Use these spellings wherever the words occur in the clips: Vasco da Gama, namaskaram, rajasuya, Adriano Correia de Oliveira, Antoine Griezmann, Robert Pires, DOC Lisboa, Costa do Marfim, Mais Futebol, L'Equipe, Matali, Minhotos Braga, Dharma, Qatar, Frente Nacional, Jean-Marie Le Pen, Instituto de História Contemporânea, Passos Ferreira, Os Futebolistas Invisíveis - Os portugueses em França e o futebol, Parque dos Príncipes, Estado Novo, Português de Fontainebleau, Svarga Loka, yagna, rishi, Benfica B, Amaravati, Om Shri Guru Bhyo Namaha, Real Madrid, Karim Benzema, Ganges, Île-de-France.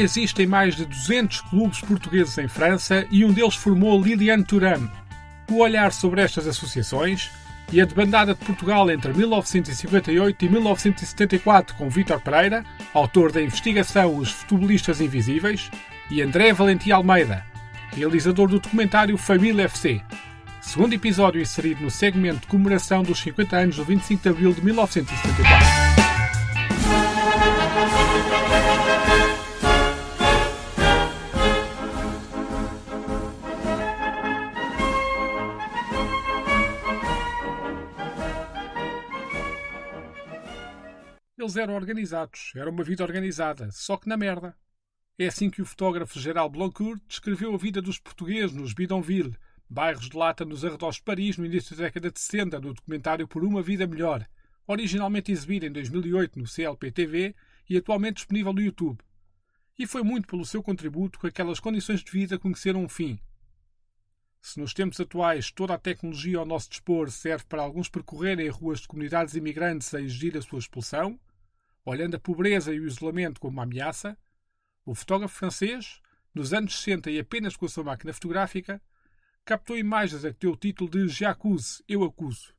Existem mais de 200 clubes portugueses em França e um deles formou Lilian Thuram. O olhar sobre estas associações e a debandada de Portugal entre 1958 e 1974 com Vítor Pereira, autor da investigação Os Futebolistas Invisíveis, e André Valentim Almeida, realizador do documentário Famille FC. Segundo episódio inserido no segmento de comemoração dos 50 anos do 25 de Abril de 1974. Eles eram organizados, era uma vida organizada, só que na merda. É assim que o fotógrafo Geraldo Blancourt descreveu a vida dos portugueses nos bidonville, bairros de lata nos arredores de Paris no início da década de 60, no documentário Por uma Vida Melhor, originalmente exibido em 2008 no CLP-TV e atualmente disponível no YouTube. E foi muito pelo seu contributo que aquelas condições de vida conheceram um fim. Se nos tempos atuais toda a tecnologia ao nosso dispor serve para alguns percorrerem ruas de comunidades imigrantes a exigir a sua expulsão, olhando a pobreza e o isolamento como uma ameaça, o fotógrafo francês, nos anos 60 e apenas com a sua máquina fotográfica, captou imagens a que deu o título de J'accuse, eu acuso.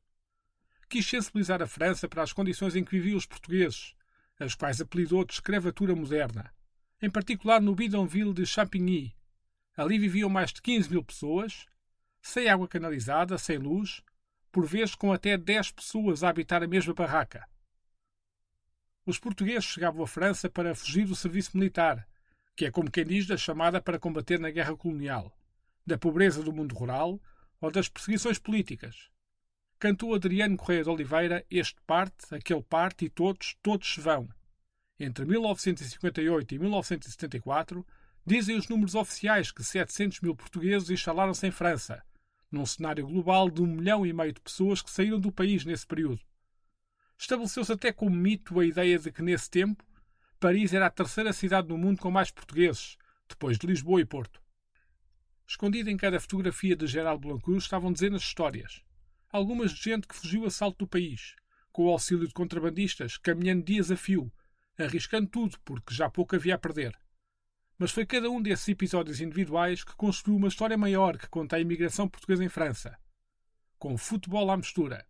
Quis sensibilizar a França para as condições em que viviam os portugueses, as quais apelidou de escravatura moderna, em particular no bidonville de Champigny. Ali viviam mais de 15 mil pessoas, sem água canalizada, sem luz, por vezes com até 10 pessoas a habitar a mesma barraca. Os portugueses chegavam à França para fugir do serviço militar, que é como quem diz da chamada para combater na guerra colonial, da pobreza do mundo rural ou das perseguições políticas. Cantou Adriano Correia de Oliveira este parte, aquele parte e todos se vão. Entre 1958 e 1974, dizem os números oficiais que 700 mil portugueses instalaram-se em França, num cenário global de 1,5 milhão de pessoas que saíram do país nesse período. Estabeleceu-se até como mito a ideia de que, nesse tempo, Paris era a terceira cidade do mundo com mais portugueses, depois de Lisboa e Porto. Escondida em cada fotografia de Geraldo Blancourt estavam dezenas de histórias, algumas de gente que fugiu a salto do país, com o auxílio de contrabandistas, caminhando dias a fio, arriscando tudo porque já pouco havia a perder. Mas foi cada um desses episódios individuais que construiu uma história maior que conta a imigração portuguesa em França, com futebol à mistura.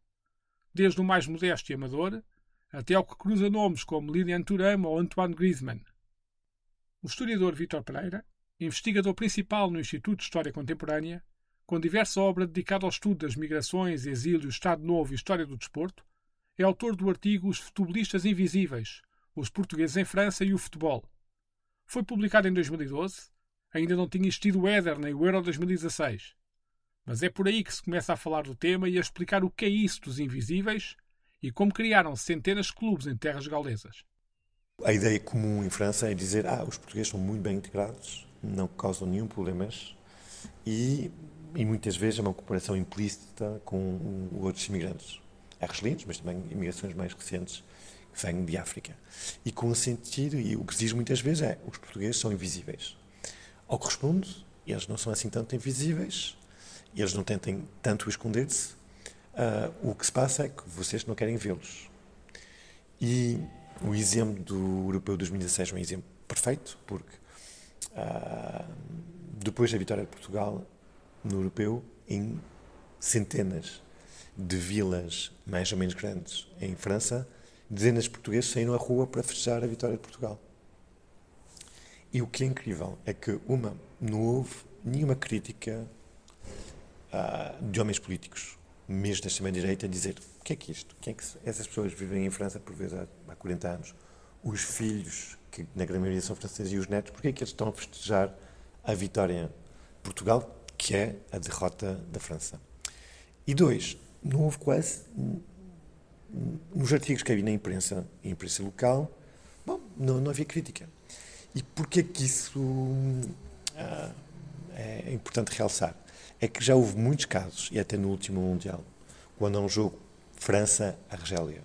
Desde o mais modesto e amador, até ao que cruza nomes como Lilian Thuram ou Antoine Griezmann. O historiador Vítor Pereira, investigador principal no Instituto de História Contemporânea, com diversa obra dedicada ao estudo das migrações, exílio, Estado Novo e História do Desporto, é autor do artigo Os Futebolistas Invisíveis, os portugueses em França e o futebol. Foi publicado em 2012, ainda não tinha existido o Éder nem o Euro 2016. Mas é por aí que se começa a falar do tema e a explicar o que é isso dos invisíveis e como criaram centenas de clubes em terras gaulesas. A ideia comum em França é dizer os portugueses são muito bem integrados, não causam nenhum problema e muitas vezes é uma comparação implícita com outros imigrantes argelinos, mas também imigrações mais recentes que vêm de África. E com o sentido, e o que se diz muitas vezes é os portugueses são invisíveis. Ao que respondo, eles não são assim tanto invisíveis, eles não tentem tanto esconder-se, o que se passa é que vocês não querem vê-los. E o exemplo do Europeu 2016 é um exemplo perfeito, porque depois da vitória de Portugal no Europeu, em centenas de vilas mais ou menos grandes em França, dezenas de portugueses saíram à rua para festejar a vitória de Portugal. E o que é incrível é que não houve nenhuma crítica de homens políticos, mesmo da extrema-direita, a dizer o que é isto? O que é que essas pessoas vivem em França por vezes há 40 anos? Os filhos, que na grande maioria são franceses, e os netos, porque é que eles estão a festejar a vitória de Portugal, que é a derrota da França? E dois, não houve quase, nos artigos que havia na imprensa, em imprensa local, não havia crítica. E porquê é que isso é importante realçar? É que já houve muitos casos, e até no último Mundial, quando há um jogo França-Argélia,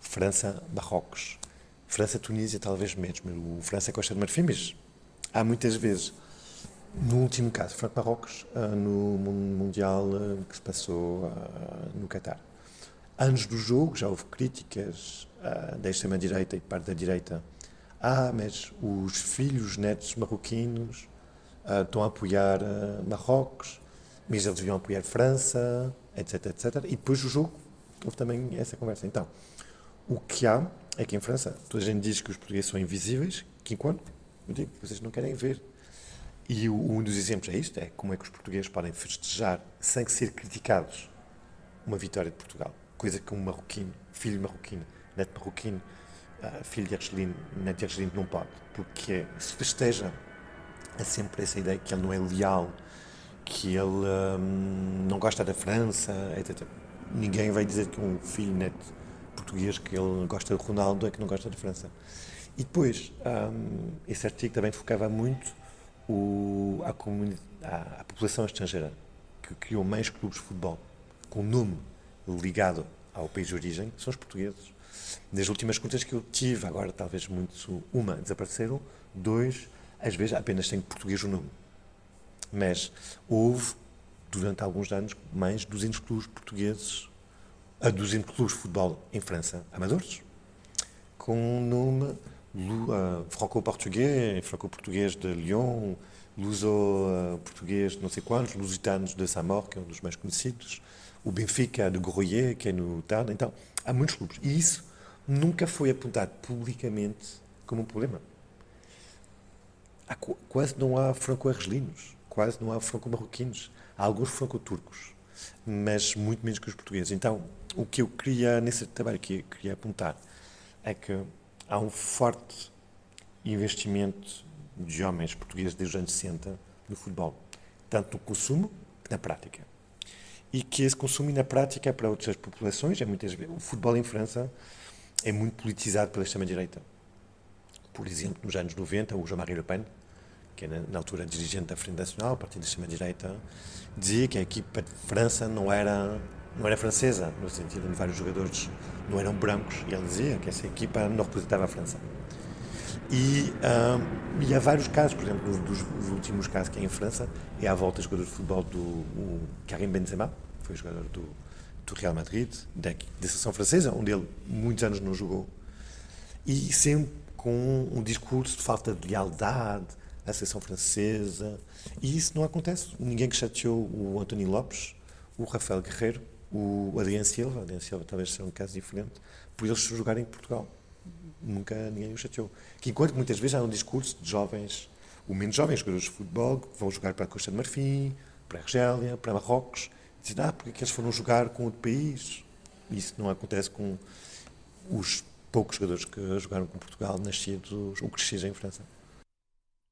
França-Marrocos, França-Tunísia talvez mesmo, o França-Costa do Marfim, mas há muitas vezes, no último caso, Franco-Marrocos, no Mundial que se passou no Qatar. Antes do jogo já houve críticas da extrema-direita e parte da direita mas os filhos, netos marroquinos estão a apoiar Marrocos, mas eles deviam apoiar França, etc, etc. E depois do jogo houve também essa conversa. Então, o que há é que em França toda a gente diz que os portugueses são invisíveis, que enquanto, eu digo, vocês não querem ver. E um dos exemplos é isto, é como é que os portugueses podem festejar sem ser criticados uma vitória de Portugal. Coisa que um marroquino, filho de marroquino, neto marroquino, filho de argelino, neto de argelino não pode, porque se festeja, há sempre essa ideia que ele não é leal, que ele não gosta da França, etc. Ninguém vai dizer que um filho neto português que ele gosta de Ronaldo é que não gosta da França. E depois, esse artigo também focava muito a população estrangeira, que criou mais clubes de futebol com nome ligado ao país de origem, que são os portugueses. Das últimas contas que eu tive, agora talvez muito, uma, desapareceram, dois, às vezes apenas tem português o nome. Mas houve, durante alguns anos, mais de 200 clubes portugueses, a 200 clubes de futebol em França, amadores, com o nome Franco Português, Franco Português de Lyon, Luso Português de não sei quantos, Lusitanos de Samorra, que é um dos mais conhecidos, o Benfica de Gourier, que é no Tarn. Então, há muitos clubes. E isso nunca foi apontado publicamente como um problema. Quase não há franco-argelinos, quase não há franco-marroquinos, há alguns franco-turcos, mas muito menos que os portugueses. Então, o que eu queria, nesse trabalho que eu queria apontar, é que há um forte investimento de homens portugueses desde os anos 60 no futebol, tanto no consumo que na prática. E que esse consumo e na prática para outras populações, muitas vezes, o futebol em França é muito politizado pela extrema-direita. Por exemplo, nos anos 90, o Jean-Marie Le Pen, que é na altura dirigente da Frente Nacional, partido de extrema-direita, dizia que a equipa de França não era francesa, no sentido em que vários jogadores não eram brancos, e ele dizia que essa equipa não representava a França. E há vários casos, por exemplo, um dos últimos casos que é em França, é à volta do jogador de futebol do Karim Benzema, que foi jogador do Real Madrid, da seleção francesa, onde ele muitos anos não jogou, e sempre com um discurso de falta de lealdade, a seleção francesa, e isso não acontece. Ninguém que chateou o António Lopes, o Rafael Guerreiro, o Adrien Silva talvez seja um caso diferente, por eles jogarem em Portugal. Nunca ninguém o chateou. Que enquanto muitas vezes há um discurso de jovens, ou menos jovens jogadores de futebol, que vão jogar para a Costa do Marfim, para a Argélia, para Marrocos, dizem, porque é que eles foram jogar com outro país? Isso não acontece com os poucos jogadores que jogaram com Portugal, nascidos ou crescidos em França.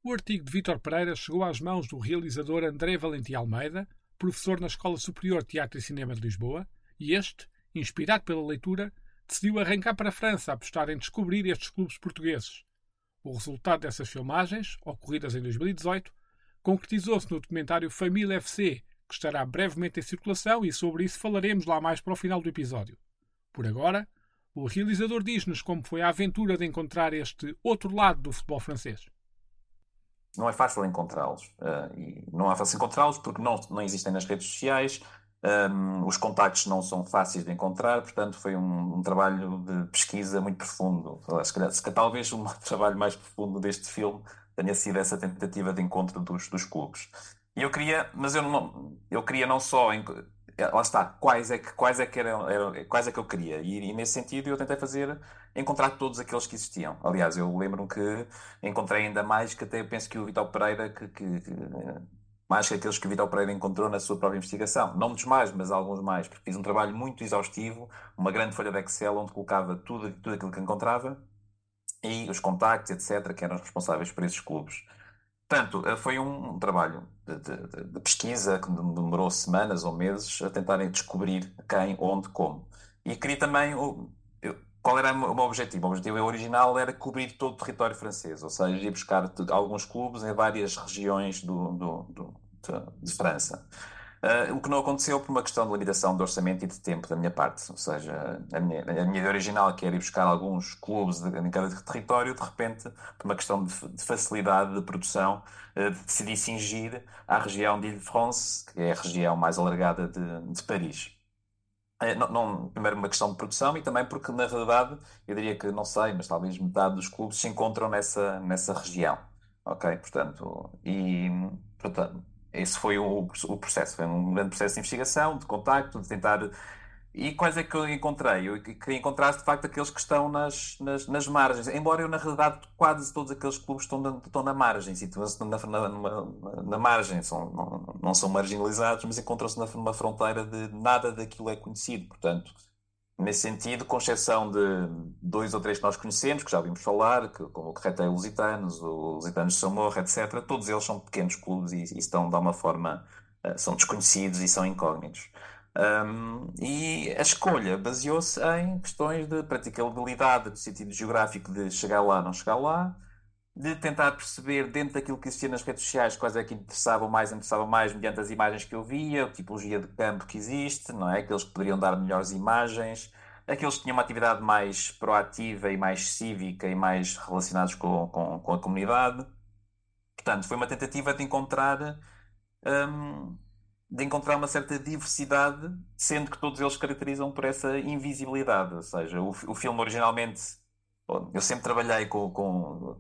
O artigo de Vítor Pereira chegou às mãos do realizador André Valentim Almeida, professor na Escola Superior de Teatro e Cinema de Lisboa, e este, inspirado pela leitura, decidiu arrancar para a França a apostar em descobrir estes clubes portugueses. O resultado dessas filmagens, ocorridas em 2018, concretizou-se no documentário Famille FC, que estará brevemente em circulação e sobre isso falaremos lá mais para o final do episódio. Por agora, o realizador diz-nos como foi a aventura de encontrar este outro lado do futebol francês. Não é fácil encontrá-los. E não é fácil encontrá-los porque não existem nas redes sociais, os contactos não são fáceis de encontrar, portanto foi um trabalho de pesquisa muito profundo. Se calhar, talvez o trabalho mais profundo deste filme tenha sido essa tentativa de encontro dos clubes. E eu queria não só... Lá está, quais é que eu queria. E nesse sentido eu tentei encontrar todos aqueles que existiam. Aliás, eu lembro-me que encontrei ainda mais que até penso que o Vítor Pereira, mais que aqueles que o Vítor Pereira encontrou na sua própria investigação. Não muitos mais, mas alguns mais, porque fiz um trabalho muito exaustivo, uma grande folha de Excel onde colocava tudo aquilo que encontrava e os contactos, etc., que eram os responsáveis por esses clubes. Portanto, foi um trabalho de pesquisa que demorou semanas ou meses a tentarem descobrir quem, onde, como. E queria também... Qual era o meu objetivo? O objetivo original era cobrir todo o território francês, ou seja, ir buscar alguns clubes em várias regiões de França. O que não aconteceu por uma questão de limitação de orçamento e de tempo da minha parte. Ou seja, a minha ideia original, que era ir buscar alguns clubes em cada território, de repente, por uma questão de facilidade de produção, decidi cingir à região de Île-de-France, que é a região mais alargada de Paris. Primeiro, uma questão de produção, e também porque, na realidade, eu diria que, não sei, mas talvez metade dos clubes se encontram nessa região. Ok? Portanto, esse foi o processo. Foi um grande processo de investigação, de contacto, de tentar... E quais é que eu encontrei? Eu queria encontrar, de facto, aqueles que estão nas margens. Embora eu, na realidade, quase todos aqueles clubes estão na margem, situam-se na margem, não são marginalizados, mas encontram-se numa fronteira de nada daquilo é conhecido. Portanto, nesse sentido, com exceção de dois ou três que nós conhecemos, que já ouvimos falar, como o Correto é os Lusitanos de Samorra, etc., todos eles são pequenos clubes e estão, de uma forma, são desconhecidos e são incógnitos. E a escolha baseou-se em questões de praticabilidade, no sentido geográfico de chegar lá, não chegar lá, de tentar perceber, dentro daquilo que existia nas redes sociais, quais é que interessavam mais mediante as imagens que eu via, a tipologia de campo que existe, não é? Aqueles que poderiam dar melhores imagens, aqueles que tinham uma atividade mais proativa e mais cívica e mais relacionados com a comunidade. Portanto, foi uma tentativa de encontrar... de encontrar uma certa diversidade, sendo que todos eles caracterizam por essa invisibilidade. Ou seja, o filme originalmente... Eu sempre trabalhei com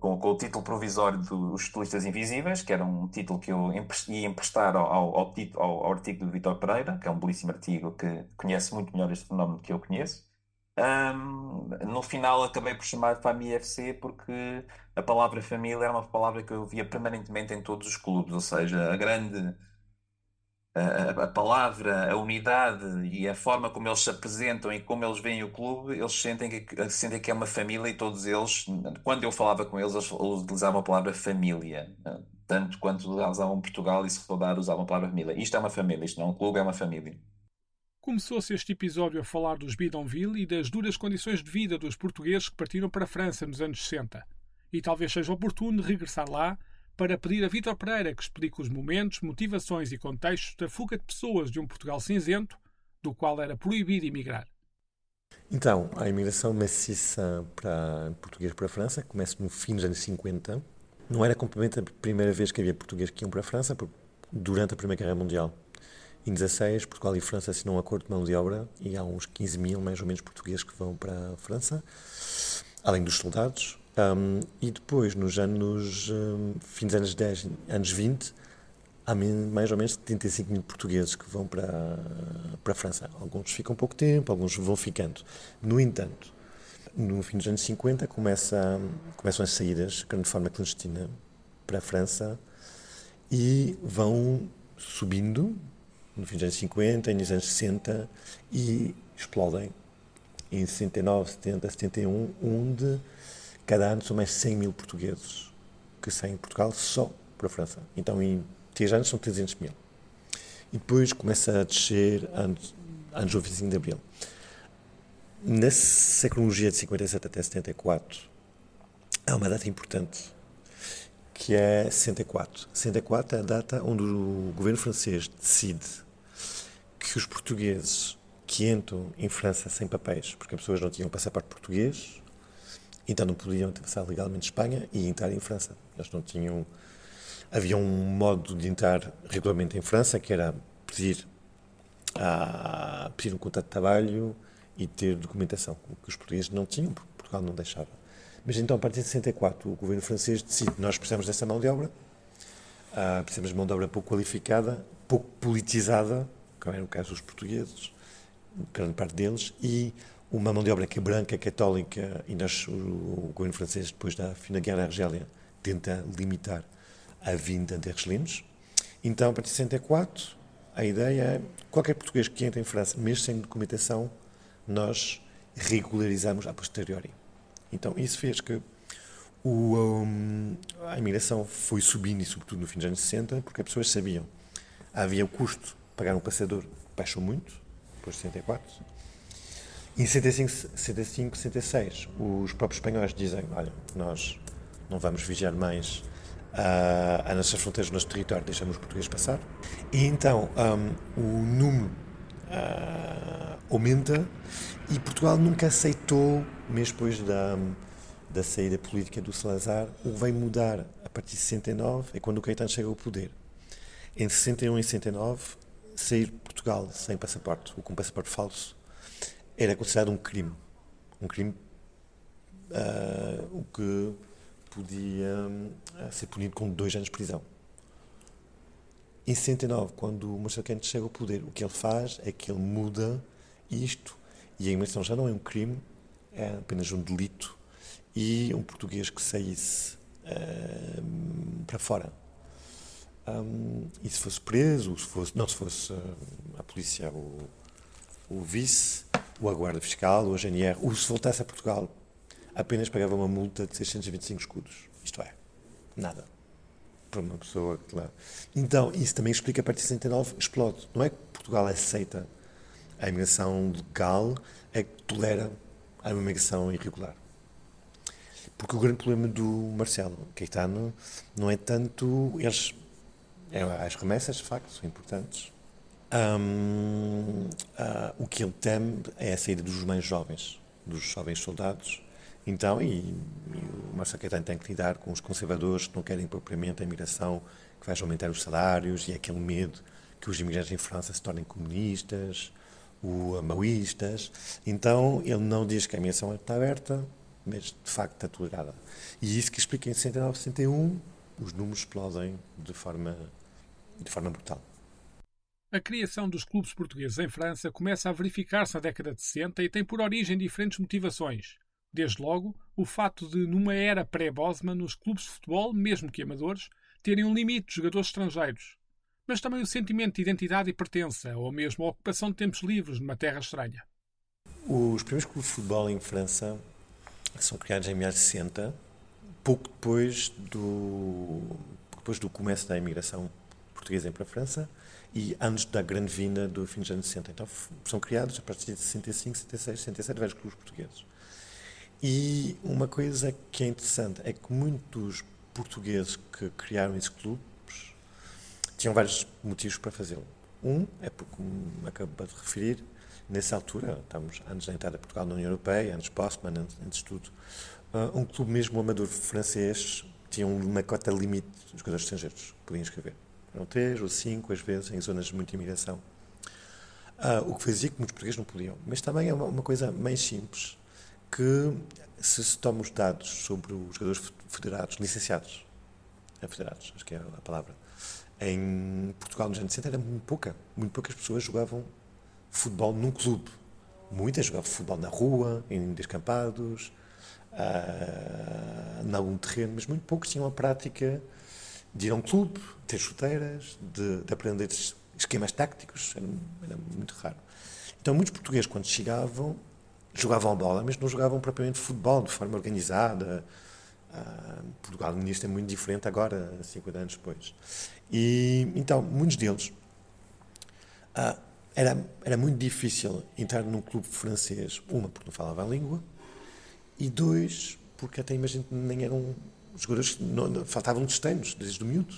o título provisório dos Futebolistas Invisíveis, que era um título que eu ia emprestar ao artigo do Vítor Pereira, que é um belíssimo artigo que conhece muito melhor este fenómeno que eu conheço. No final acabei por chamar Famille FC porque a palavra família era uma palavra que eu via permanentemente em todos os clubes. Ou seja, a palavra, a unidade e a forma como eles se apresentam e como eles veem o clube, eles sentem que é uma família, e todos eles, quando eu falava com eles, eles utilizavam a palavra família. Tanto quanto usavam Portugal e Saudade, usavam a palavra família. Isto é uma família, isto não é um clube, é uma família. Começou-se este episódio a falar dos bidonville e das duras condições de vida dos portugueses que partiram para a França nos anos 60. E talvez seja oportuno regressar lá para pedir a Vítor Pereira que explique os momentos, motivações e contextos da fuga de pessoas de um Portugal cinzento, do qual era proibido emigrar. Então, a imigração maciça para português para a França começa no fim dos anos 50. Não era completamente a primeira vez que havia portugueses que iam para a França, durante a Primeira Guerra Mundial. Em 16, Portugal e França assinam um acordo de mão de obra e há uns 15 mil, mais ou menos, portugueses que vão para a França, além dos soldados. E depois, nos anos, fins dos anos 10, anos 20, há mais ou menos 75 mil portugueses que vão para a França. Alguns ficam pouco tempo, alguns vão ficando. No entanto, no fim dos anos 50, começam as saídas, de forma clandestina, para a França, e vão subindo, no fim dos anos 50, nos anos 60, e explodem em 69, 70, 71, onde... Cada ano são mais 100 mil portugueses que saem de Portugal só para a França. Então, em 3 anos são 300 mil. E depois começa a descer antes do 25 de Abril. Nessa cronologia de 57 até 74, há uma data importante, que é 64. 64 é a data onde o governo francês decide que os portugueses que entram em França sem papéis, porque as pessoas não tinham passaporte português, então não podiam passar legalmente Espanha e entrar em França. Eles não tinham... Havia um modo de entrar regularmente em França, que era pedir um contrato de trabalho e ter documentação, o que os portugueses não tinham, porque Portugal não deixava. Mas então, a partir de 64, o governo francês decide: nós precisamos dessa mão de obra, precisamos de mão de obra pouco qualificada, pouco politizada, como era o caso dos portugueses, grande parte deles, e... uma mão de obra que é branca, católica, e o governo francês, depois da fim da Guerra da Argélia, tenta limitar a vinda de argelinos. Então, a partir de 64, a ideia é: qualquer português que entra em França, mesmo sem documentação, nós regularizamos a posteriori. Então, isso fez que a imigração foi subindo, e sobretudo no fim dos anos 60, porque as pessoas sabiam. Havia o custo de pagar um passador, baixou muito, depois de 64. Em 65, 66, os próprios espanhóis dizem: olha, nós não vamos vigiar mais as nossas fronteiras, o nosso território, deixamos os portugueses passar. E então o número aumenta, e Portugal nunca aceitou, mesmo depois da saída política do Salazar. O que vai mudar a partir de 69 é quando o Caetano chega ao poder. Entre 61 e 69, sair de Portugal sem passaporte, ou com passaporte falso, era considerado um crime o que podia ser punido com 2 anos de prisão. Em 69, quando o Marcelo Quentes chega ao poder, o que ele faz é que ele muda isto, e a imigração já não é um crime, é apenas um delito, e um português que saísse para fora. E se fosse preso, a polícia, o vice, ou a guarda fiscal, ou a GNR, ou se voltasse a Portugal, apenas pagava uma multa de 625 escudos. Isto é, nada. Para uma pessoa, claro. Então, isso também explica a partir de 69, explode. Não é que Portugal aceita a imigração legal, é que tolera a imigração irregular. Porque o grande problema do Marcelo Caetano não é tanto... as remessas, de facto, são importantes. O que ele teme é a saída dos mais jovens, soldados. Então, e o Marcelo Caetano tem que lidar com os conservadores que não querem propriamente a imigração, que vai aumentar os salários, e é aquele medo que os imigrantes em França se tornem comunistas ou maoístas. Então, ele não diz que a imigração está aberta, mas de facto está tolerada. E isso que explica em 69, 61, os números explodem de forma brutal. A criação dos clubes portugueses em França começa a verificar-se na década de 60 e tem por origem diferentes motivações. Desde logo, o fato de, numa era pré-Bosman, os clubes de futebol, mesmo que amadores, terem um limite de jogadores estrangeiros. Mas também o sentimento de identidade e pertença, ou mesmo a ocupação de tempos livres numa terra estranha. Os primeiros clubes de futebol em França são criados em 1960, pouco depois do começo da imigração portuguesa para a França e antes da grande vinda do fim dos anos 60. Então, são criados a partir de 65, 66, 67 vários clubes portugueses. E uma coisa que é interessante é que muitos portugueses que criaram esses clubes tinham vários motivos para fazê-lo. Um é porque, como acabo de referir, nessa altura, estamos antes da entrada de Portugal na União Europeia, antes de Bosman, antes de tudo, um clube mesmo amador francês tinha uma cota limite dos jogadores estrangeiros que podiam escrever. Eram 3 ou 5, às vezes, em zonas de muita imigração. O que fazia que muitos portugueses não podiam. Mas também é uma coisa mais simples, que se toma os dados sobre os jogadores federados, licenciados, federados, acho que é a palavra, em Portugal nos anos 60 era muito poucas pessoas jogavam futebol num clube. Muitas jogavam futebol na rua, em descampados, em algum terreno, mas muito poucos tinham a prática de ir a um clube, ter chuteiras, de aprender esquemas tácticos, era muito raro. Então muitos portugueses, quando chegavam, jogavam a bola, mas não jogavam propriamente futebol de forma organizada. Portugal nisto é muito diferente agora, 50 anos depois. E então, muitos deles, era muito difícil entrar num clube francês, uma, porque não falava a língua, e dois, porque até imagino que nem eram jogadores, faltavam destinos, desde o miúdo.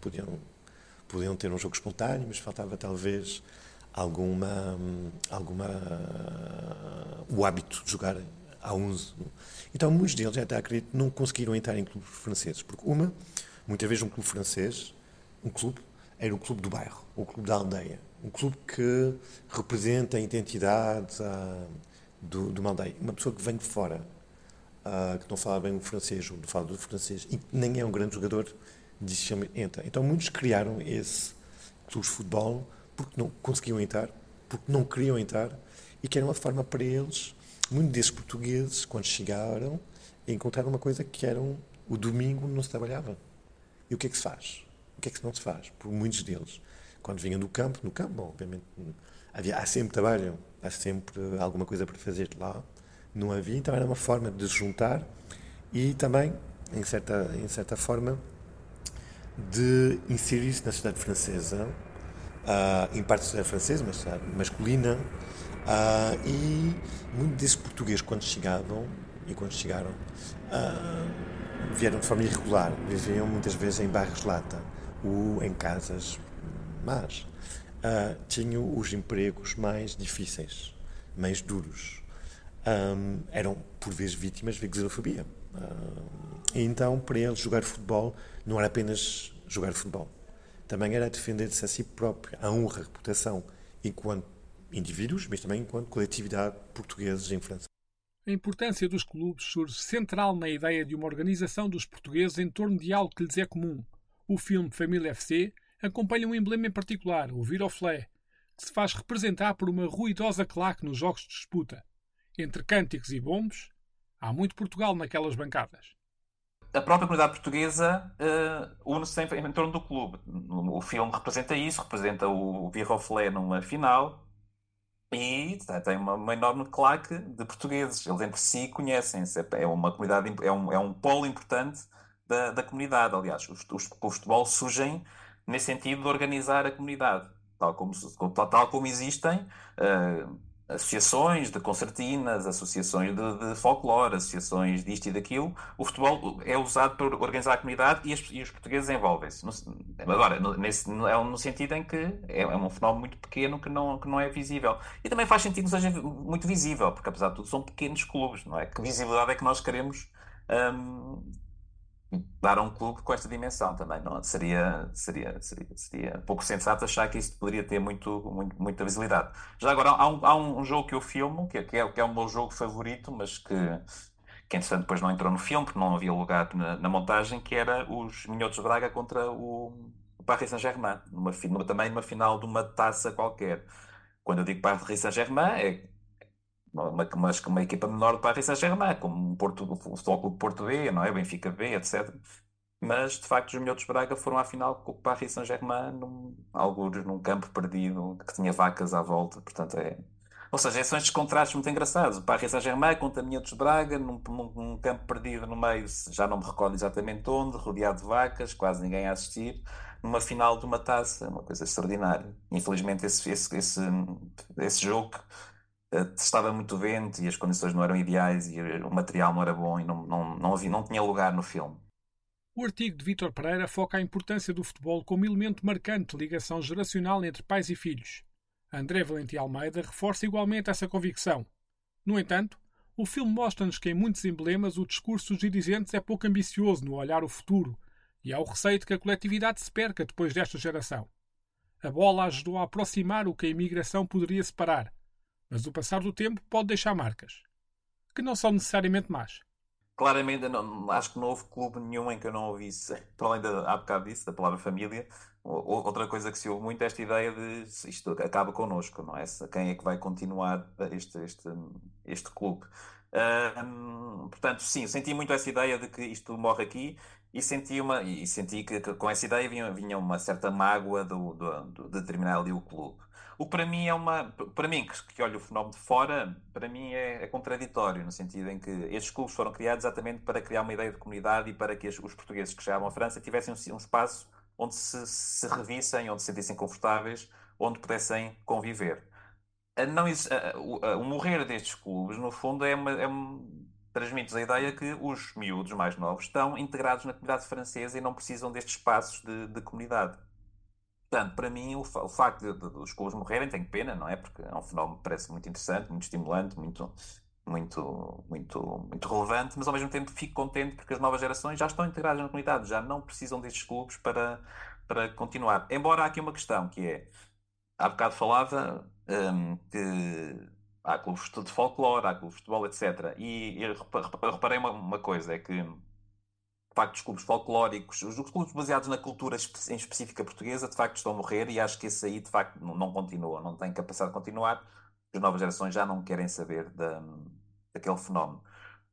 Podiam ter um jogo espontâneo, mas faltava talvez... o hábito de jogar a 11. Então, muitos deles, até acredito, não conseguiram entrar em clubes franceses, porque muitas vezes um clube francês, era um clube do bairro, um clube da aldeia, um clube que representa a identidade de uma aldeia. Uma pessoa que vem de fora, que não fala bem o francês, ou não fala do francês, e nem é um grande jogador, entra. Então, muitos criaram esse clubes de futebol, porque não conseguiam entrar, porque não queriam entrar, e que era uma forma para eles, muitos desses portugueses, quando chegaram, encontraram uma coisa que era o domingo não se trabalhava. E o que é que se faz? O que é que não se faz? Por muitos deles, quando vinham no campo, bom, obviamente, há sempre trabalho, há sempre alguma coisa para fazer lá, não havia, então era uma forma de se juntar e também, em certa forma, de inserir-se na sociedade francesa, em parte da sociedade francesa, mas masculina, e muitos desses portugueses, quando chegaram, vieram de forma irregular, viviam muitas vezes em bairros lata ou em casas más, tinham os empregos mais difíceis, mais duros, eram por vezes vítimas de xenofobia, e então para eles jogar futebol não era apenas jogar futebol, também era defender-se a si próprio, a honra, a reputação, enquanto indivíduos, mas também enquanto coletividade portugueses em França. A importância dos clubes surge central na ideia de uma organização dos portugueses em torno de algo que lhes é comum. O filme Famille FC acompanha um emblema em particular, o Viroflé, que se faz representar por uma ruidosa claque nos jogos de disputa. Entre cânticos e bombos, há muito Portugal naquelas bancadas. A própria comunidade portuguesa une-se em torno do clube. O filme representa isso, representa o Viroflé numa final. E tem uma enorme claque de portugueses. Eles entre si conhecem-se. É uma comunidade, é um polo importante da comunidade. Aliás, o futebol surgem nesse sentido de organizar a comunidade. Tal como existem associações de concertinas, associações de folclore, associações disto e daquilo. O futebol é usado para organizar a comunidade e os portugueses envolvem-se. Agora, no sentido em que é um fenómeno muito pequeno que não é visível. E também faz sentido que seja muito visível, porque apesar de tudo são pequenos clubes, não é? Que visibilidade é que nós queremos dar a um clube com esta dimensão também, não? Seria pouco sensato achar que isso poderia ter muita visibilidade. Já agora, há um jogo que eu filmo, que é o meu jogo favorito, mas que entretanto depois não entrou no filme, porque não havia lugar na montagem, que era os Minhotos Braga contra o Paris Saint-Germain, também numa final de uma taça qualquer. Quando eu digo Paris Saint-Germain, é uma equipa menor do Paris Saint-Germain, como o Futebol Clube Porto B, não é? Benfica B, etc. Mas, de facto, os Minhotos Braga foram à final com o Paris Saint-Germain, alguns num campo perdido, que tinha vacas à volta, portanto é... Ou seja, são estes contrastes muito engraçados. O Paris Saint-Germain contra Minhotos Braga, num campo perdido no meio, já não me recordo exatamente onde, rodeado de vacas, quase ninguém a assistir, numa final de uma taça, uma coisa extraordinária. Infelizmente, esse jogo... estava muito vento e as condições não eram ideais e o material não era bom e não tinha lugar no filme. O artigo de Vítor Pereira foca a importância do futebol como elemento marcante de ligação geracional entre pais e filhos. André Valentim Almeida reforça igualmente essa convicção. No entanto, o filme mostra-nos que em muitos emblemas o discurso dos dirigentes é pouco ambicioso no olhar o futuro e há o receio de que a coletividade se perca depois desta geração. A bola ajudou a aproximar o que a imigração poderia separar, mas o passar do tempo pode deixar marcas, que não são necessariamente más. Claramente, acho que não houve clube nenhum em que eu não ouvisse, para além há bocado disso, da palavra família, outra coisa que se ouve muito é esta ideia de isto acaba connosco, não é? Quem é que vai continuar este clube? Portanto, sim, senti muito essa ideia de que isto morre aqui e senti que com essa ideia vinha uma certa mágoa de terminar ali o clube. O que para mim que olho o fenómeno de fora, para mim é contraditório, no sentido em que estes clubes foram criados exatamente para criar uma ideia de comunidade e para que os portugueses que chegavam à França tivessem um espaço onde se revissem, onde se sentissem confortáveis, onde pudessem conviver. O morrer destes clubes, no fundo, transmite-nos a ideia que os miúdos mais novos estão integrados na comunidade francesa e não precisam destes espaços de comunidade. Portanto, para mim, o facto dos clubes morrerem, tenho pena, não é? Porque é um fenómeno que parece muito interessante, muito estimulante, muito relevante, mas ao mesmo tempo fico contente porque as novas gerações já estão integradas na comunidade, já não precisam destes clubes para continuar. Embora há aqui uma questão, que é, há bocado falava que há clubes de folclore, há clubes de futebol, etc. E eu reparei uma coisa, é que de facto, os clubes folclóricos, os clubes baseados na cultura em específica portuguesa, de facto, estão a morrer e acho que esse aí, de facto, não continua, não tem capacidade de continuar. As novas gerações já não querem saber daquele fenómeno.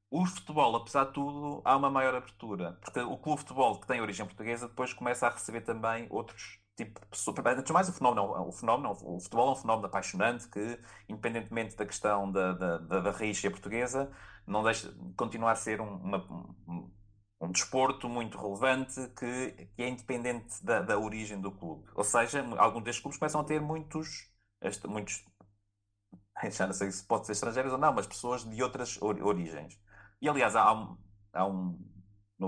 O futebol, apesar de tudo, há uma maior abertura, porque o clube de futebol que tem origem portuguesa depois começa a receber também outros tipos de pessoas. Antes de mais, o futebol é um fenómeno apaixonante que, independentemente da questão da raiz portuguesa, não deixa continuar a ser um desporto muito relevante que é independente da origem do clube. Ou seja, alguns destes clubes começam a ter muitos, já não sei se pode ser estrangeiros ou não, mas pessoas de outras origens. E aliás,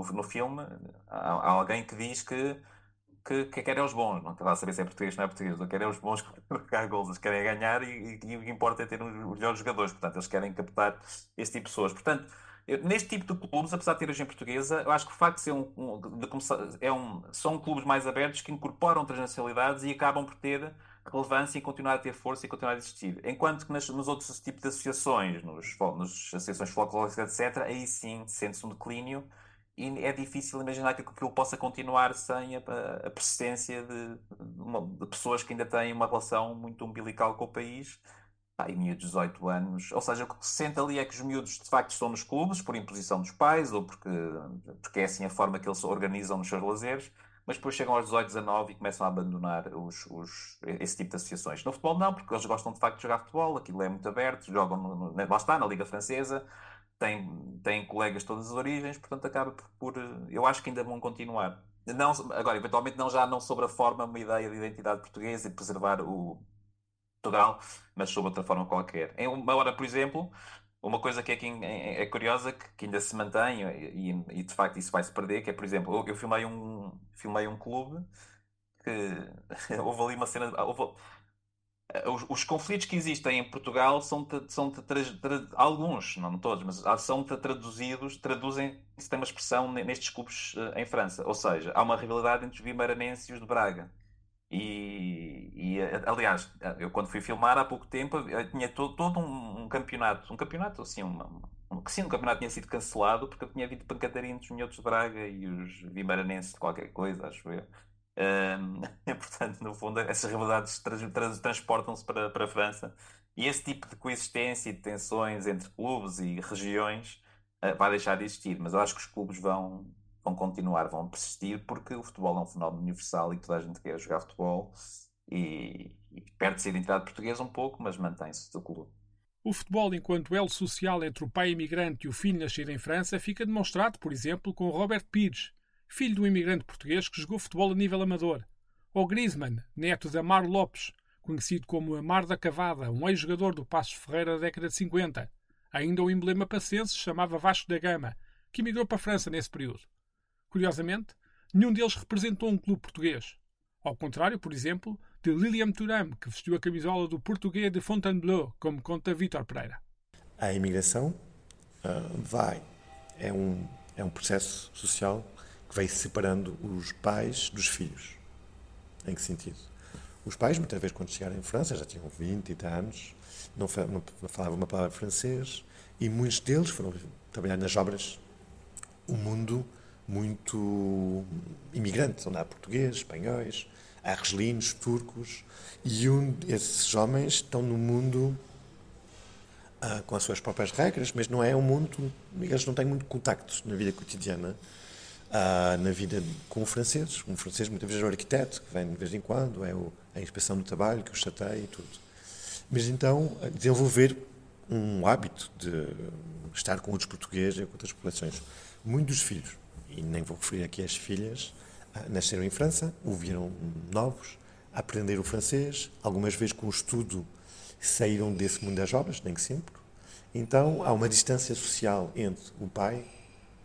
no filme, há alguém que diz que quer é os bons, não estava a saber se é português ou não é português, quer é os bons que marcar gols, eles querem ganhar e o que importa é ter os melhores jogadores, portanto, eles querem captar esse tipo de pessoas. Portanto, neste tipo de clubes, apesar de ter origem portuguesa, eu acho que o facto de ser são clubes mais abertos que incorporam outras nacionalidades e acabam por ter relevância e continuar a ter força e continuar a existir. Enquanto que nos outros tipos de associações, nas associações folclóricas, etc., aí sim sente-se um declínio e é difícil imaginar que aquilo possa continuar sem a persistência de pessoas que ainda têm uma relação muito umbilical com o país. Em miúdos de 18 anos, ou seja, o que se sente ali é que os miúdos de facto estão nos clubes por imposição dos pais ou porque é assim a forma que eles organizam os seus lazeres, mas depois chegam aos 18, 19 e começam a abandonar esse tipo de associações. No futebol não, porque eles gostam de facto de jogar futebol, aquilo é muito aberto, jogam lá está, na Liga Francesa, têm colegas de todas as origens, portanto acaba por... Eu acho que ainda vão continuar. Não, agora, eventualmente já não sobre a forma, uma ideia de identidade portuguesa e de preservar o... Portugal, mas sob outra forma qualquer. Em uma hora, por exemplo, uma coisa que é curiosa, que ainda se mantém, e de facto isso vai se perder, que é, por exemplo, eu filmei um clube que houve ali uma cena... Os conflitos que existem em Portugal são alguns, não todos, mas são traduzem-se, tem uma expressão nestes clubes em França. Ou seja, há uma rivalidade entre os vimaranenses e os de Braga. E aliás, eu quando fui filmar há pouco tempo, eu tinha todo um campeonato assim, um campeonato tinha sido cancelado porque eu tinha havido pancadaria entre os Minhotos de Braga e os vimaranenses de qualquer coisa, acho eu. Portanto, no fundo, essas rivalidades transportam-se para a França, e esse tipo de coexistência e de tensões entre clubes e regiões vai deixar de existir, mas eu acho que os clubes vão continuar, vão persistir, porque o futebol é um fenómeno universal e toda a gente quer jogar futebol e perde-se a identidade portuguesa um pouco, mas mantém-se do clube. O futebol, enquanto elo social entre o pai imigrante e o filho nascido em França, fica demonstrado, por exemplo, com Robert Pires, filho de um imigrante português que jogou futebol a nível amador, ou Griezmann, neto de Amar Lopes, conhecido como Amar da Cavada, um ex-jogador do Passos Ferreira da década de 50. Ainda o emblema passense se chamava Vasco da Gama, que emigrou para a França nesse período. Curiosamente, nenhum deles representou um clube português. Ao contrário, por exemplo, de Lilian Thuram, que vestiu a camisola do Português de Fontainebleau, como conta Vítor Pereira. A imigração é um processo social que vai separando os pais dos filhos. Em que sentido? Os pais, muitas vezes, quando chegaram em França, já tinham 20 e tal anos, não falavam uma palavra francês, e muitos deles foram trabalhar nas obras. O mundo... muito imigrantes, onde há portugueses, espanhóis, argelinos, turcos, e esses homens estão no mundo com as suas próprias regras, mas não é um mundo, eles não têm muito contacto na vida cotidiana, na vida com o francês. Um francês muitas vezes é o arquiteto, que vem de vez em quando, é a inspeção do trabalho, que o chateia e tudo. Mas então, desenvolver um hábito de estar com outros portugueses e com outras populações. Muitos filhos, e nem vou referir aqui as filhas, nasceram em França, ouviram novos, aprenderam o francês, algumas vezes com o estudo saíram desse mundo das obras, nem que sempre. Então há uma distância social entre o pai,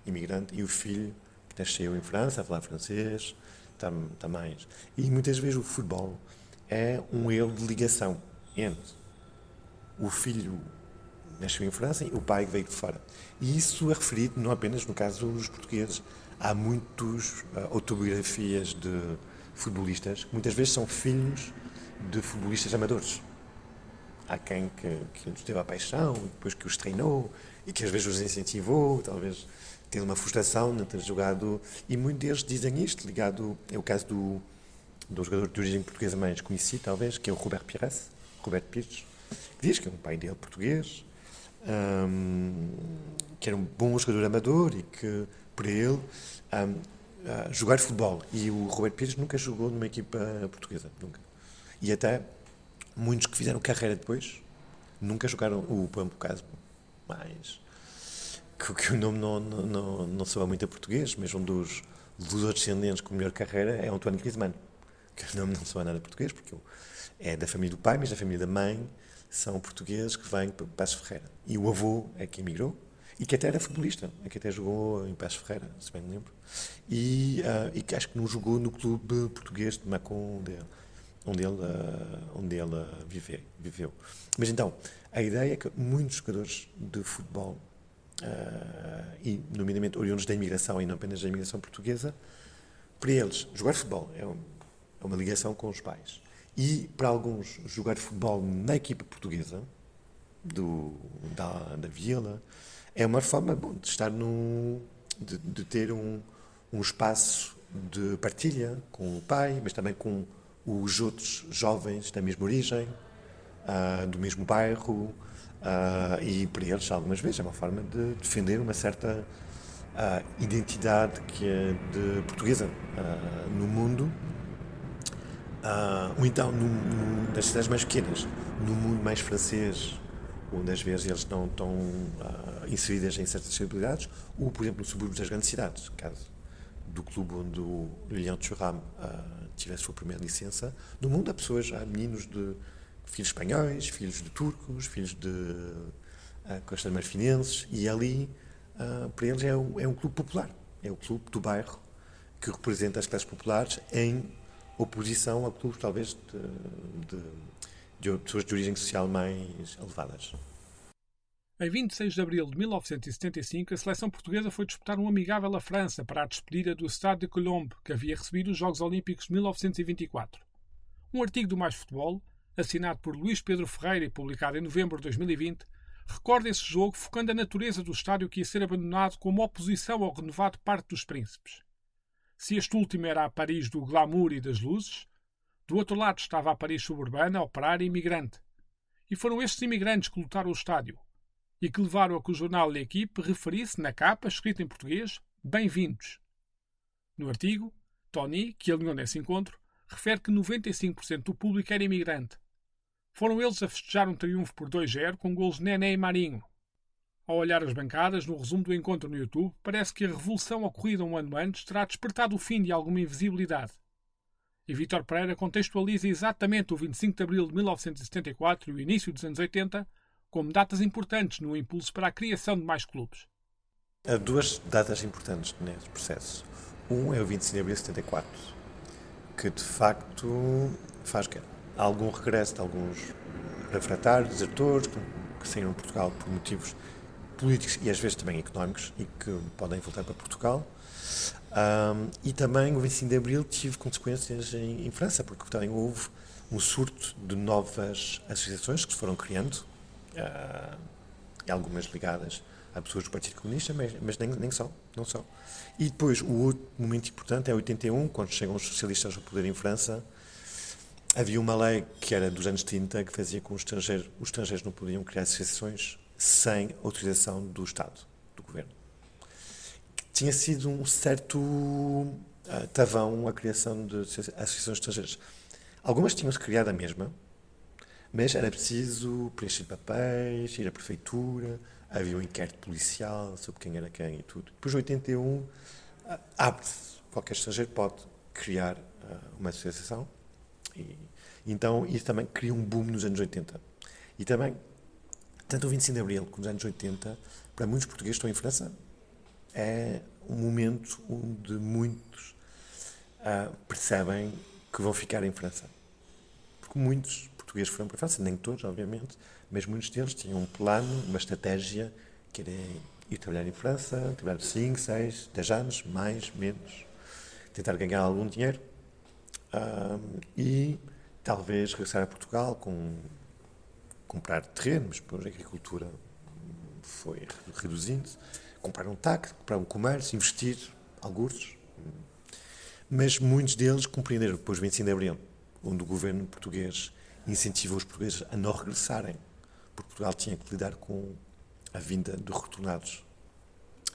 imigrante, e o filho que nasceu em França, a falar francês, também. E muitas vezes o futebol é um elo de ligação entre o filho nasceu em França e o pai que veio de fora. E isso é referido não apenas no caso dos portugueses. Há muitas autobiografias de futebolistas que muitas vezes são filhos de futebolistas amadores. Há quem que lhes teve a paixão, depois que os treinou e que às vezes os incentivou, talvez tendo uma frustração não ter jogado. E muitos deles dizem isto, ligado. É o caso do jogador de origem portuguesa mais conhecido, talvez, que é o Robert Pires, que diz que é um pai dele português. Que era um bom jogador amador e que, para ele, jogar futebol. E o Roberto Pires nunca jogou numa equipa portuguesa, nunca. E até muitos que fizeram carreira depois nunca jogaram o Pampo Casbo, mas que o nome não soa muito a português, mas um dos descendentes com melhor carreira é Antoine Griezmann, que o nome não soa nada a português, porque é da família do pai, mas da família da mãe são portugueses que vêm para Passos Ferreira. E o avô é que emigrou, e que até era futebolista, é que até jogou em Passos Ferreira, se bem me lembro, e que acho que não jogou no clube português de Macon, onde ele viveu. Mas então, a ideia é que muitos jogadores de futebol, e nomeadamente oriundos da imigração, e não apenas da imigração portuguesa, para eles, jogar futebol é uma ligação com os pais. E, para alguns, jogar futebol na equipa portuguesa da vila é uma forma de estar de ter um espaço de partilha com o pai, mas também com os outros jovens da mesma origem, do mesmo bairro, e para eles, algumas vezes, é uma forma de defender uma certa identidade que é de portuguesa no mundo, ou então nas cidades mais pequenas, no mundo mais francês, onde às vezes eles não estão inseridas em certas possibilidades, ou, por exemplo, nos subúrbios das grandes cidades, caso do clube onde o Lilian Thuram tivesse a sua primeira licença. No mundo há meninos de filhos espanhóis, filhos de turcos, filhos de Costa do Marfinenses, e ali, para eles, é um clube popular, é o clube do bairro, que representa as classes populares em oposição a clubes, talvez, de pessoas de origem social mais elevadas. Em 26 de abril de 1975, a seleção portuguesa foi disputar um amigável à França para a despedida do Stade de Colombe, que havia recebido os Jogos Olímpicos de 1924. Um artigo do Mais Futebol, assinado por Luís Pedro Ferreira e publicado em novembro de 2020, recorda esse jogo focando a natureza do estádio que ia ser abandonado como oposição ao renovado Parque dos Príncipes. Se este último era a Paris do glamour e das luzes, do outro lado estava a Paris suburbana, operária e imigrante. E foram estes imigrantes que lutaram o estádio e que levaram a que o jornal L'Equipe referisse, na capa, escrita em português, bem-vindos. No artigo, Tony, que alinhou nesse encontro, refere que 95% do público era imigrante. Foram eles a festejar um triunfo por 2-0 com golos de Nené e Marinho. Ao olhar as bancadas, no resumo do encontro no YouTube, parece que a revolução ocorrida um ano antes terá despertado o fim de alguma invisibilidade. E Vítor Pereira contextualiza exatamente o 25 de abril de 1974 e o início dos anos 80 como datas importantes no impulso para a criação de mais clubes. Há duas datas importantes neste processo. Um é o 25 de abril de 74, que de facto faz algum regresso de alguns refratários, desertores, que saíram de Portugal por motivos políticos e às vezes também económicos e que podem voltar para Portugal. E também o 25 de abril tive consequências em França, porque também houve um surto de novas associações que se foram criando, algumas ligadas a pessoas do Partido Comunista, mas não só. E depois, o outro momento importante é 81, quando chegam os socialistas ao poder em França. Havia uma lei que era dos anos 30 que fazia com que os estrangeiros não podiam criar associações sem autorização do Estado, do governo. Tinha sido um certo tavão a criação de associações estrangeiras. Algumas tinham-se criado a mesma, mas era preciso preencher papéis, ir à prefeitura, havia um inquérito policial sobre quem era quem e tudo. Depois, em 81, abre-se. Qualquer estrangeiro pode criar uma associação. E, então, isso também cria um boom nos anos 80. E também, tanto o 25 de abril como os anos 80, para muitos portugueses que estão em França, é um momento onde muitos percebem que vão ficar em França. Porque muitos portugueses foram para a França, nem todos, obviamente, mas muitos deles tinham um plano, uma estratégia, que era ir trabalhar em França, trabalhar 5, 6, 10 anos, mais, menos, tentar ganhar algum dinheiro, e talvez regressar a Portugal com comprar terreno, mas depois a agricultura foi reduzindo-se, comprar um táxi, comprar um comércio, investir, alguns. Mas muitos deles compreenderam depois 25 de abril, onde o governo português incentivou os portugueses a não regressarem, porque Portugal tinha que lidar com a vinda dos retornados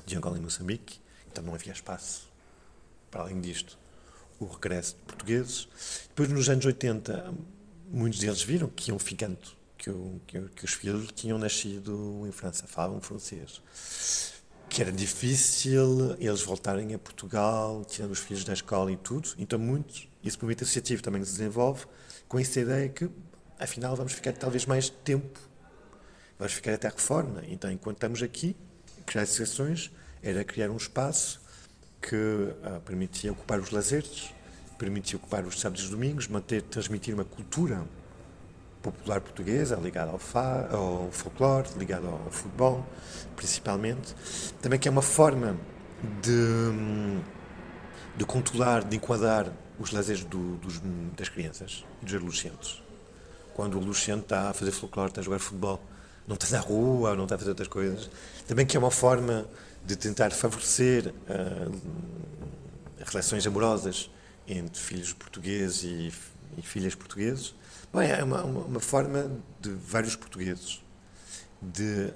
de Angola e Moçambique, então não havia espaço para além disto. O regresso de portugueses. Depois, nos anos 80, muitos deles viram que iam ficando, que os filhos tinham nascido em França, falavam francês, que era difícil eles voltarem a Portugal, tirando os filhos da escola e tudo. Então, muitos, esse movimento associativo também se desenvolve com essa ideia que, afinal, vamos ficar talvez mais tempo, vamos ficar até a reforma. Então, enquanto estamos aqui, criar associações era criar um espaço que permitia ocupar os lazeres, permitia ocupar os sábados e domingos, transmitir uma cultura popular portuguesa ligada ao folclore, ligada ao futebol, principalmente. Também que é uma forma de controlar, de enquadrar os lazeres das crianças e dos adolescentes. Quando o adolescente está a fazer folclore, está a jogar futebol, não está na rua, não está a fazer outras coisas, também que é uma forma de tentar favorecer relações amorosas entre filhos portugueses e filhas portuguesas. Bem, é uma forma de vários portugueses de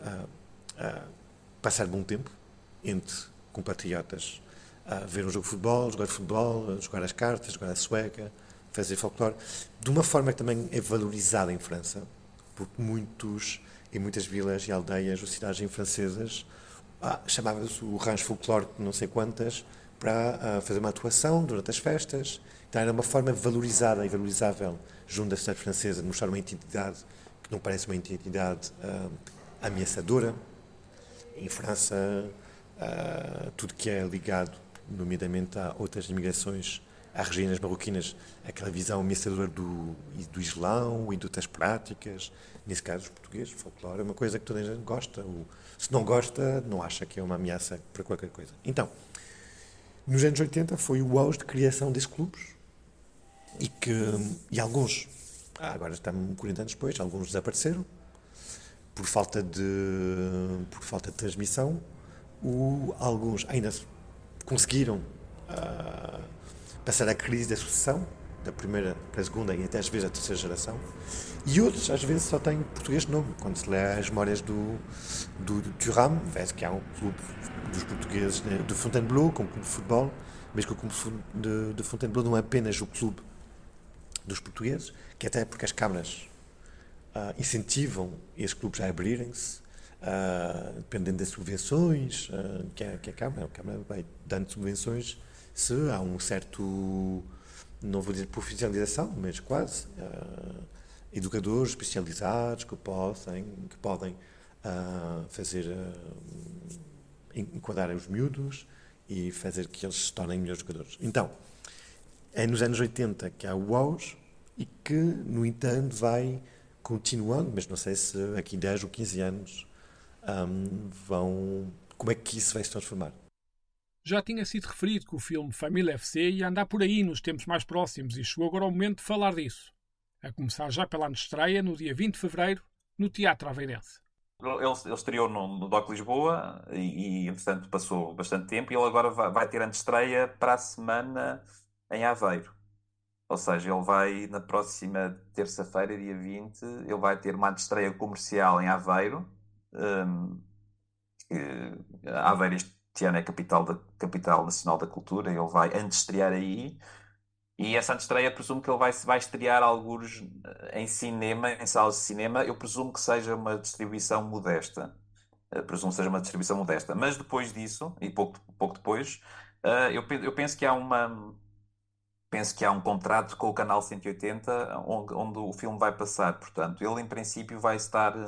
passar bom tempo entre compatriotas, ver um jogo de futebol, jogar as cartas, jogar a sueca, fazer folclore, de uma forma que também é valorizada em França, porque em muitas vilas e aldeias ou cidades francesas chamava-se o rancho folclórico não sei quantas para fazer uma atuação durante as festas. Então era uma forma valorizada e valorizável junto da sociedade francesa de mostrar uma identidade que não parece uma identidade ameaçadora. Em França, tudo que é ligado, nomeadamente a outras imigrações, a regiões marroquinas, aquela visão ameaçadora do Islão e de outras práticas, nesse caso os portugueses, o folclore é uma coisa que toda a gente gosta, se não gosta, não acha que é uma ameaça para qualquer coisa. Então, nos anos 80 foi o auge de criação desses clubes e alguns, agora estamos 40 anos depois, alguns desapareceram por falta de transmissão, alguns ainda conseguiram passar a crise da sucessão, da primeira para a segunda e até às vezes a terceira geração, e outros às vezes só têm português de nome. Quando se lê as memórias do Thuram, vê-se que há um clube dos portugueses de Fontainebleau, como clube de futebol, mas que o clube de Fontainebleau não é apenas o clube dos portugueses, que até porque as câmaras incentivam esses clubes a abrirem-se, dependendo das subvenções que a Câmara vai dando subvenções. Se há um certo, não vou dizer profissionalização, mas quase, educadores especializados que podem fazer, enquadrar os miúdos e fazer que eles se tornem melhores jogadores. Então, é nos anos 80 que há o auge e que, no entanto, vai continuando, mas não sei se aqui 10 ou 15 anos como é que isso vai se transformar. Já tinha sido referido que o filme Famille FC ia andar por aí nos tempos mais próximos e chegou agora o momento de falar disso. A começar já pela estreia no dia 20 de fevereiro, no Teatro Aveirense. Ele estreou no DOC Lisboa e, entretanto, passou bastante tempo e ele agora vai ter antestreia para a semana em Aveiro. Ou seja, ele vai, na próxima terça-feira, dia 20, ele vai ter uma antestreia comercial em Aveiro. Aveiro este ano é capital nacional da cultura, ele vai antestrear aí, e essa antestreia presumo que ele vai estrear alguns em cinema, em salas de cinema. Eu presumo que seja uma distribuição modesta, mas depois disso, e pouco depois, eu penso que há um contrato com o Canal 180 onde o filme vai passar, portanto, ele em princípio vai estar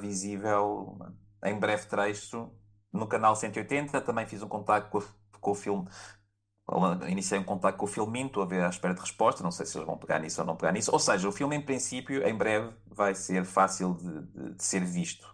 visível em breve trecho no Canal 180. Também fiz um contacto com o filme, iniciei um contacto com o filme, estou à espera de resposta, não sei se eles vão pegar nisso ou não pegar nisso, ou seja, o filme em princípio, em breve, vai ser fácil de ser visto.